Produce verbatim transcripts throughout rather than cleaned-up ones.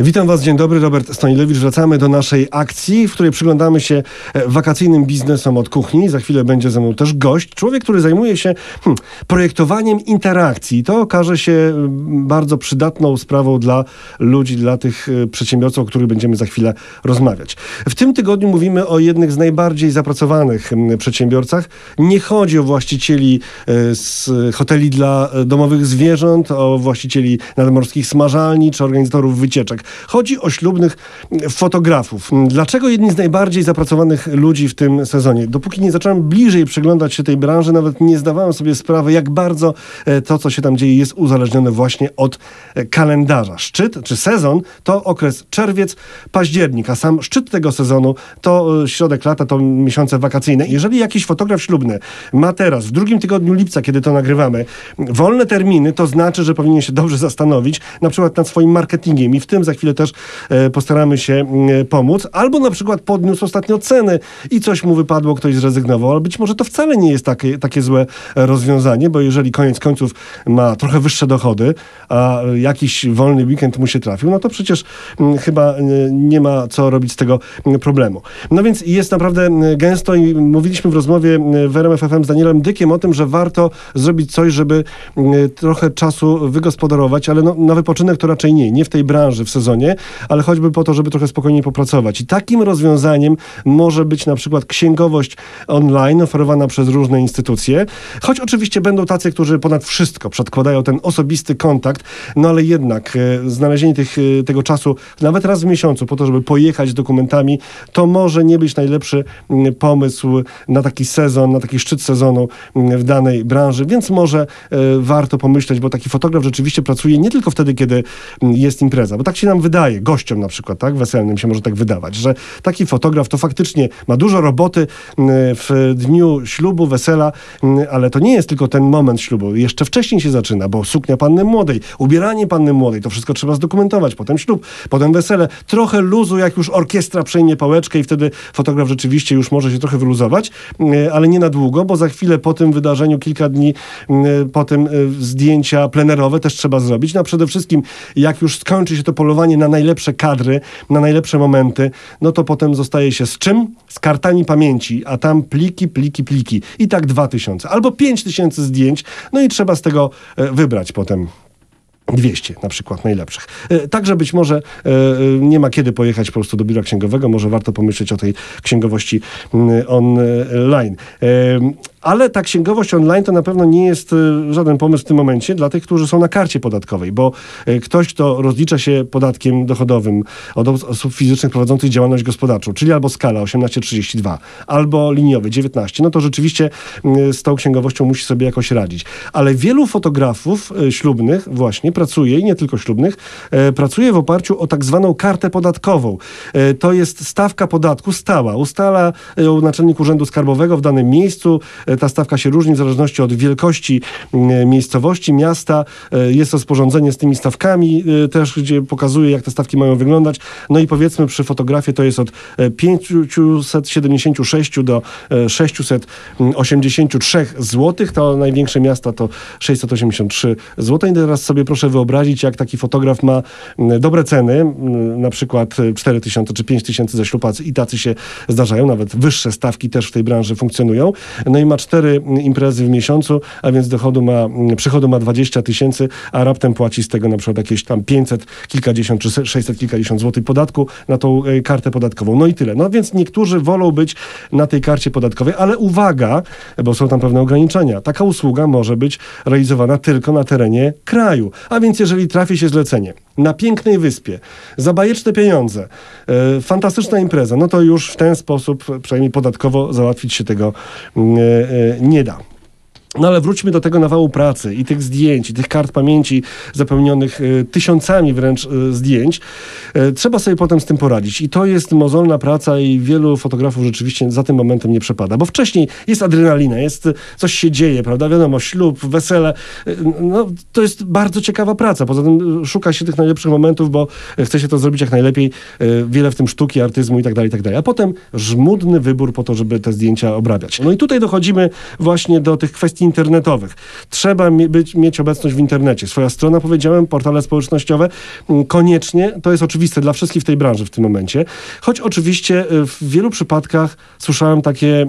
Witam Was, dzień dobry, Robert Stanilewicz. Wracamy do naszej akcji, w której przyglądamy się wakacyjnym biznesom od kuchni. Za chwilę będzie ze mną też gość, człowiek, który zajmuje się hmm, projektowaniem interakcji. To okaże się bardzo przydatną sprawą dla ludzi, dla tych przedsiębiorców, o których będziemy za chwilę rozmawiać. W tym tygodniu mówimy o jednych z najbardziej zapracowanych przedsiębiorcach. Nie chodzi o właścicieli z hoteli dla domowych zwierząt, o właścicieli nadmorskich smażalni czy organizatorów wycieczek. Chodzi o ślubnych fotografów. Dlaczego jedni z najbardziej zapracowanych ludzi w tym sezonie? Dopóki nie zacząłem bliżej przyglądać się tej branży, nawet nie zdawałem sobie sprawy, jak bardzo to, co się tam dzieje, jest uzależnione właśnie od kalendarza. Szczyt czy sezon to okres czerwiec, październik, a sam szczyt tego sezonu to środek lata, to miesiące wakacyjne. Jeżeli jakiś fotograf ślubny ma teraz, w drugim tygodniu lipca, kiedy to nagrywamy, wolne terminy, to znaczy, że powinien się dobrze zastanowić, na przykład nad swoim marketingiem, i w tym za chwilę też postaramy się pomóc. Albo na przykład podniósł ostatnio ceny i coś mu wypadło, ktoś zrezygnował, ale być może to wcale nie jest takie, takie złe rozwiązanie, bo jeżeli koniec końców ma trochę wyższe dochody, a jakiś wolny weekend mu się trafił, no to przecież chyba nie ma co robić z tego problemu. No więc jest naprawdę gęsto i mówiliśmy w rozmowie w R M F F M z Danielem Dykiem o tym, że warto zrobić coś, żeby trochę czasu wygospodarować, ale no, na wypoczynek to raczej nie, nie w tej branży, w sezonie, ale choćby po to, żeby trochę spokojniej popracować. I takim rozwiązaniem może być na przykład księgowość online oferowana przez różne instytucje, choć oczywiście będą tacy, którzy ponad wszystko przedkładają ten osobisty kontakt, no ale jednak e, znalezienie tych, e, tego czasu nawet raz w miesiącu po to, żeby pojechać z dokumentami, to może nie być najlepszy m, pomysł na taki sezon, na taki szczyt sezonu m, w danej branży, więc może e, warto pomyśleć, bo taki fotograf rzeczywiście pracuje nie tylko wtedy, kiedy m, jest impreza, bo tak się nam wydaje, gościom na przykład, tak, weselnym się może tak wydawać, że taki fotograf to faktycznie ma dużo roboty w dniu ślubu, wesela, ale to nie jest tylko ten moment ślubu. Jeszcze wcześniej się zaczyna, bo suknia panny młodej, ubieranie panny młodej, to wszystko trzeba zdokumentować, potem ślub, potem wesele. Trochę luzu, jak już orkiestra przejmie pałeczkę i wtedy fotograf rzeczywiście już może się trochę wyluzować, ale nie na długo, bo za chwilę po tym wydarzeniu, kilka dni po tym zdjęcia plenerowe też trzeba zrobić. No a przede wszystkim, jak już skończy się to polowanie na najlepsze kadry, na najlepsze momenty, no to potem zostaje się z czym? Z kartami pamięci, a tam pliki, pliki, pliki. I tak dwa tysiące, albo pięć tysięcy zdjęć, no i trzeba z tego wybrać potem dwieście na przykład najlepszych. Także być może nie ma kiedy pojechać po prostu do biura księgowego, może warto pomyśleć o tej księgowości online. Ale ta księgowość online to na pewno nie jest żaden pomysł w tym momencie dla tych, którzy są na karcie podatkowej, bo ktoś, kto rozlicza się podatkiem dochodowym od osób fizycznych prowadzących działalność gospodarczą, czyli albo skala osiemnaście trzydzieści dwa, albo liniowy dziewiętnaście, no to rzeczywiście z tą księgowością musi sobie jakoś radzić. Ale wielu fotografów ślubnych właśnie pracuje, i nie tylko ślubnych, pracuje w oparciu o tak zwaną kartę podatkową. To jest stawka podatku stała. Ustala ją naczelnik Urzędu Skarbowego w danym miejscu. Ta stawka się różni w zależności od wielkości miejscowości, miasta. Jest rozporządzenie z tymi stawkami też, gdzie pokazuje, jak te stawki mają wyglądać. No i powiedzmy przy fotografii to jest od pięćset siedemdziesiąt sześć do sześćset osiemdziesiąt trzy złote. To największe miasta to sześćset osiemdziesiąt trzy złote. I teraz sobie proszę wyobrazić, jak taki fotograf ma dobre ceny, na przykład cztery tysiące czy pięć tysięcy za ślub, i tacy się zdarzają, nawet wyższe stawki też w tej branży funkcjonują. No i ma cztery imprezy w miesiącu, a więc dochodu ma, przychodu ma dwadzieścia tysięcy, a raptem płaci z tego na przykład jakieś tam pięćset kilkadziesiąt czy sześćset kilkadziesiąt złotych podatku na tą kartę podatkową. No i tyle. No więc niektórzy wolą być na tej karcie podatkowej, ale uwaga, bo są tam pewne ograniczenia. Taka usługa może być realizowana tylko na terenie kraju. A więc jeżeli trafi się zlecenie na pięknej wyspie, za bajeczne pieniądze, yy, fantastyczna impreza, no to już w ten sposób, przynajmniej podatkowo, załatwić się tego yy, nie da. No ale wróćmy do tego nawału pracy i tych zdjęć, i tych kart pamięci zapełnionych y, tysiącami wręcz y, zdjęć. Y, trzeba sobie potem z tym poradzić. I to jest mozolna praca i wielu fotografów rzeczywiście za tym momentem nie przepada. Bo wcześniej jest adrenalina, jest, coś się dzieje, prawda? Wiadomo, ślub, wesele. Y, no, to jest bardzo ciekawa praca. Poza tym y, szuka się tych najlepszych momentów, bo chce się to zrobić jak najlepiej. Y, wiele w tym sztuki, artyzmu i tak dalej, i tak dalej. A potem żmudny wybór po to, żeby te zdjęcia obrabiać. No i tutaj dochodzimy właśnie do tych kwestii internetowych. Trzeba być, mieć obecność w internecie. Swoja strona, powiedziałem, portale społecznościowe. Koniecznie, to jest oczywiste dla wszystkich w tej branży w tym momencie. Choć oczywiście w wielu przypadkach słyszałem takie,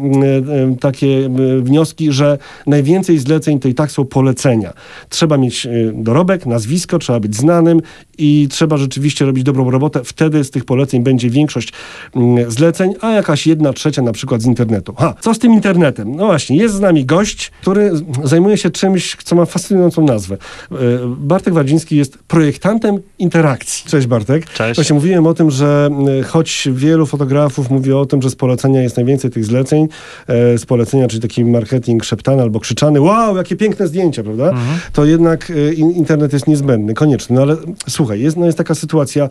takie wnioski, że najwięcej zleceń to i tak są polecenia. Trzeba mieć dorobek, nazwisko, trzeba być znanym i trzeba rzeczywiście robić dobrą robotę. Wtedy z tych poleceń będzie większość zleceń, a jakaś jedna trzecia na przykład z internetu. Ha, co z tym internetem? No właśnie, jest z nami gość, który zajmuje się czymś, co ma fascynującą nazwę. Bartek Wadziński jest projektantem interakcji. Cześć Bartek. Cześć. Właśnie mówiłem o tym, że choć wielu fotografów mówi o tym, że z polecenia jest najwięcej tych zleceń, z polecenia, czyli taki marketing szeptany albo krzyczany, wow, jakie piękne zdjęcia, prawda? Mhm. To jednak internet jest niezbędny, konieczny. No ale słuchaj, jest, no jest taka sytuacja,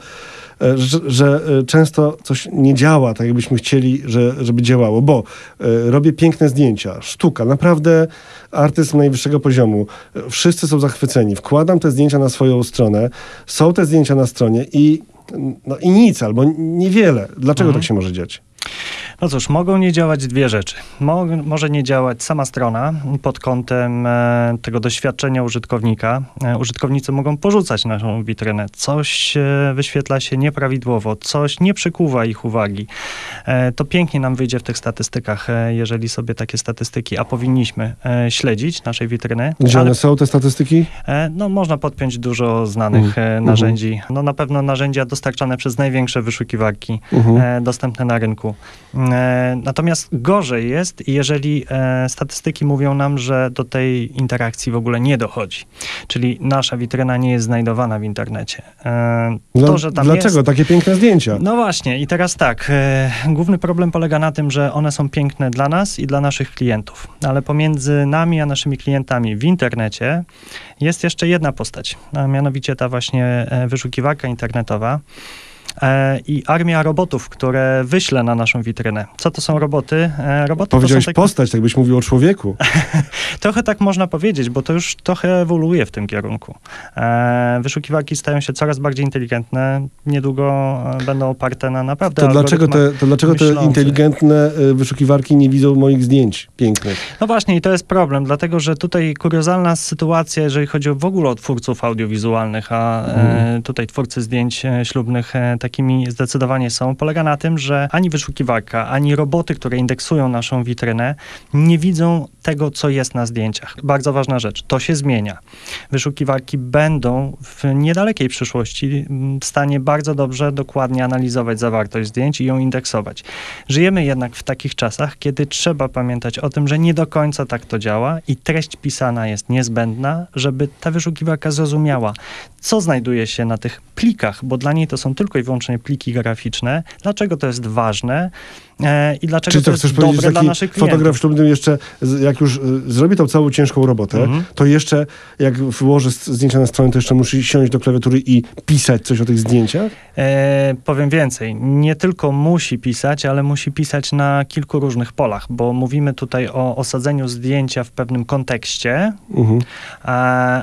Że, że często coś nie działa tak, jakbyśmy chcieli, że, żeby działało, bo y, robię piękne zdjęcia, sztuka, naprawdę artyst najwyższego poziomu. Wszyscy są zachwyceni. Wkładam te zdjęcia na swoją stronę, są te zdjęcia na stronie i, no, i nic, albo niewiele. Dlaczego mhm. tak się może dziać? No cóż, mogą nie działać dwie rzeczy. Mo- może nie działać sama strona pod kątem e, tego doświadczenia użytkownika. E, użytkownicy mogą porzucać naszą witrynę. Coś e, wyświetla się nieprawidłowo, coś nie przykuwa ich uwagi. E, to pięknie nam wyjdzie w tych statystykach, e, jeżeli sobie takie statystyki, a powinniśmy e, śledzić naszej witryny. Gdzie one są, te statystyki? E, no można podpiąć dużo znanych mm. e, narzędzi. Mm. No na pewno narzędzia dostarczane przez największe wyszukiwarki mm. e, dostępne na rynku. Natomiast gorzej jest, jeżeli e, statystyki mówią nam, że do tej interakcji w ogóle nie dochodzi. Czyli nasza witryna nie jest znajdowana w internecie. E, Dla, to, że tam dlaczego jest, takie piękne zdjęcia? No właśnie i teraz tak. E, główny problem polega na tym, że one są piękne dla nas i dla naszych klientów. Ale pomiędzy nami a naszymi klientami w internecie jest jeszcze jedna postać. A mianowicie ta właśnie wyszukiwarka internetowa. I armia robotów, które wyślę na naszą witrynę. Co to są roboty? Roboty Powiedziałeś to są takie... postać, tak byś mówił o człowieku. Trochę tak można powiedzieć, bo to już trochę ewoluuje w tym kierunku. Wyszukiwarki stają się coraz bardziej inteligentne. Niedługo będą oparte na naprawdę... To dlaczego, te, to dlaczego te inteligentne wyszukiwarki nie widzą moich zdjęć pięknych? No właśnie i to jest problem, dlatego że tutaj kuriozalna sytuacja, jeżeli chodzi w ogóle o twórców audiowizualnych, a mm. tutaj twórcy zdjęć ślubnych takimi zdecydowanie są, polega na tym, że ani wyszukiwarka, ani roboty, które indeksują naszą witrynę, nie widzą tego, co jest na zdjęciach. Bardzo ważna rzecz, to się zmienia. Wyszukiwarki będą w niedalekiej przyszłości w stanie bardzo dobrze, dokładnie analizować zawartość zdjęć i ją indeksować. Żyjemy jednak w takich czasach, kiedy trzeba pamiętać o tym, że nie do końca tak to działa i treść pisana jest niezbędna, żeby ta wyszukiwarka zrozumiała, co znajduje się na tych plikach, bo dla niej to są tylko i wyłącznie pliki graficzne. Dlaczego to jest ważne e, i dlaczego to jest dobre dla naszych klientów? Fotograf ślubny jeszcze, jak już zrobi tą całą ciężką robotę, mm-hmm. to jeszcze jak włoży zdjęcia na stronę, to jeszcze musi siąść do klawiatury i pisać coś o tych zdjęciach? E, powiem więcej. Nie tylko musi pisać, ale musi pisać na kilku różnych polach, bo mówimy tutaj o osadzeniu zdjęcia w pewnym kontekście, mm-hmm. e,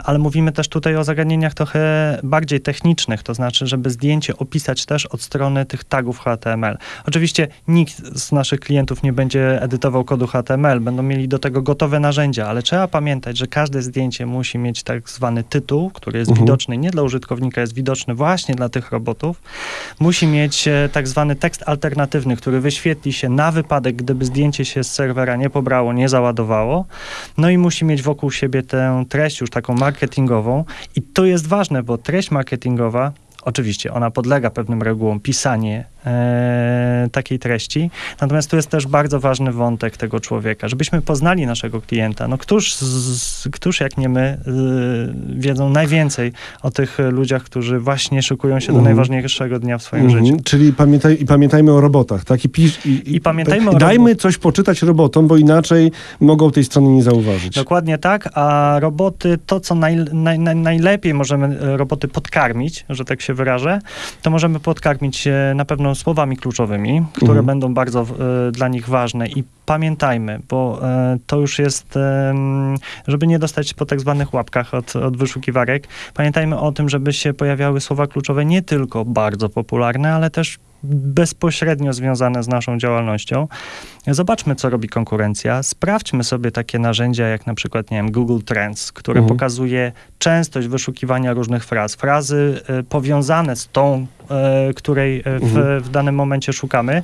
ale mówimy też tutaj o zagadnieniach trochę bardziej technicznych, to znaczy, żeby zdjęcie opisać też od strony tych tagów H T M L. Oczywiście nikt z naszych klientów nie będzie edytował kodu H T M L, będą mieli do tego gotowe narzędzia, ale trzeba pamiętać, że każde zdjęcie musi mieć tak zwany tytuł, który jest mhm. widoczny nie dla użytkownika, jest widoczny właśnie dla tych robotów. Musi mieć tak zwany tekst alternatywny, który wyświetli się na wypadek, gdyby zdjęcie się z serwera nie pobrało, nie załadowało. No i musi mieć wokół siebie tę treść już taką marketingową i to jest ważne, bo treść marketingowa, oczywiście ona podlega pewnym regułom, pisanie e, takiej treści, natomiast tu jest też bardzo ważny wątek tego człowieka, żebyśmy poznali naszego klienta. No któż, z, któż jak nie my y, wiedzą najwięcej o tych ludziach, którzy właśnie szykują się do mm. najważniejszego dnia w swoim mm. życiu. Czyli pamiętaj, i pamiętajmy o robotach, tak? I, pisz, i, I, pamiętajmy tak, o dajmy robot. Coś poczytać robotom, bo inaczej mogą tej strony nie zauważyć. Dokładnie tak, a roboty, to co naj, naj, naj, najlepiej możemy roboty podkarmić, że tak się wyrażę, to możemy podkarmić na pewno słowami kluczowymi, które mhm. będą bardzo y, dla nich ważne i pamiętajmy, bo y, to już jest, y, żeby nie dostać po tak zwanych łapkach od, od wyszukiwarek, pamiętajmy o tym, żeby się pojawiały słowa kluczowe nie tylko bardzo popularne, ale też bezpośrednio związane z naszą działalnością. Zobaczmy, co robi konkurencja. Sprawdźmy sobie takie narzędzia, jak na przykład, nie wiem, Google Trends, które mhm. pokazuje częstość wyszukiwania różnych fraz. Frazy y, powiązane z tą, y, której y, mhm. w, w danym momencie szukamy.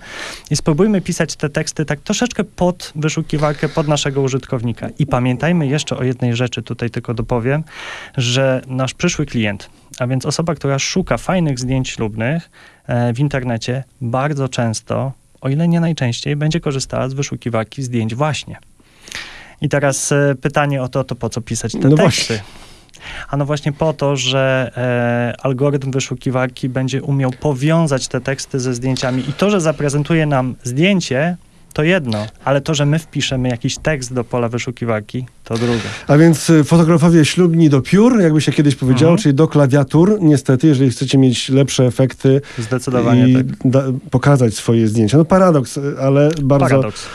I spróbujmy pisać te teksty tak troszeczkę pod wyszukiwarkę, pod naszego użytkownika. I pamiętajmy jeszcze o jednej rzeczy, tutaj tylko dopowiem, że nasz przyszły klient, a więc osoba, która szuka fajnych zdjęć ślubnych e, w internecie, bardzo często, o ile nie najczęściej, będzie korzystała z wyszukiwarki zdjęć właśnie. I teraz e, pytanie o to, to po co pisać te no teksty? Właśnie. A no właśnie po to, że e, algorytm wyszukiwarki będzie umiał powiązać te teksty ze zdjęciami. I to, że zaprezentuje nam zdjęcie, to jedno, ale to, że my wpiszemy jakiś tekst do pola wyszukiwarki, to drugie. A więc fotografowie ślubni do piór, jakby się kiedyś powiedziało, mhm. czyli do klawiatur. Niestety, jeżeli chcecie mieć lepsze efekty Zdecydowanie i tak. da, pokazać swoje zdjęcia. No paradoks, ale bardzo... Paradoks.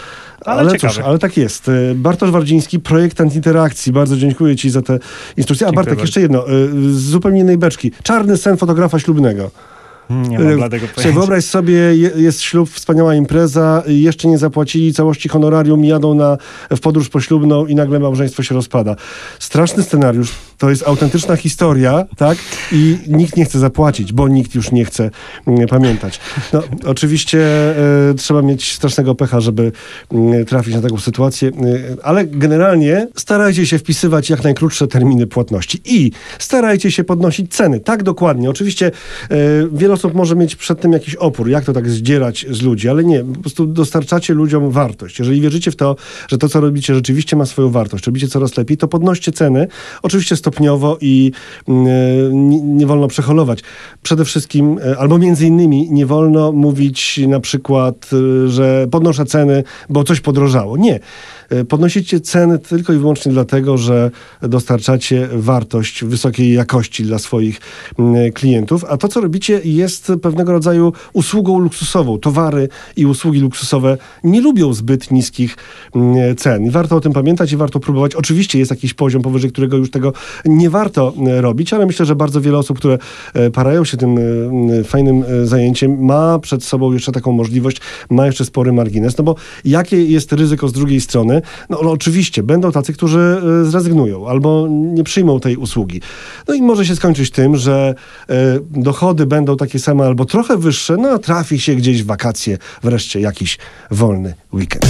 Ale, ale cóż, ale tak jest. Bartosz Wadziński, projektant interakcji. Bardzo dziękuję ci za te instrukcje. A dziękuję Bartek, bardzo. Jeszcze jedno, z zupełnie innej beczki. Czarny sen fotografa ślubnego. Nie mam dla tego pojęcia. Wyobraź sobie, jest ślub, wspaniała impreza, jeszcze nie zapłacili całości honorarium, jadą na, w podróż poślubną i nagle małżeństwo się rozpada. Straszny scenariusz, to jest autentyczna historia, tak? I nikt nie chce zapłacić, bo nikt już nie chce nie pamiętać. No, oczywiście y, trzeba mieć strasznego pecha, żeby y, trafić na taką sytuację, y, ale generalnie starajcie się wpisywać jak najkrótsze terminy płatności i starajcie się podnosić ceny, tak dokładnie. Oczywiście y, wiele osób może mieć przed tym jakiś opór, jak to tak zdzierać z ludzi, ale nie, po prostu dostarczacie ludziom wartość. Jeżeli wierzycie w to, że to, co robicie, rzeczywiście ma swoją wartość, robicie coraz lepiej, to podnoście ceny, oczywiście stopniowo i yy, nie wolno przeholować. Przede wszystkim, yy, albo między innymi, nie wolno mówić na przykład, yy, że podnoszę ceny, bo coś podrożało. Nie. Yy, podnosicie ceny tylko i wyłącznie dlatego, że dostarczacie wartość wysokiej jakości dla swoich yy, klientów, a to, co robicie, jest pewnego rodzaju usługą luksusową. Towary i usługi luksusowe nie lubią zbyt niskich cen. Warto o tym pamiętać i warto próbować. Oczywiście jest jakiś poziom, powyżej którego już tego nie warto robić, ale myślę, że bardzo wiele osób, które parają się tym fajnym zajęciem, ma przed sobą jeszcze taką możliwość, ma jeszcze spory margines. No bo jakie jest ryzyko z drugiej strony? No, no oczywiście będą tacy, którzy zrezygnują albo nie przyjmą tej usługi. No i może się skończyć tym, że dochody będą takie same albo trochę wyższe, no a trafi się gdzieś w wakacje, wreszcie jakiś wolny weekend.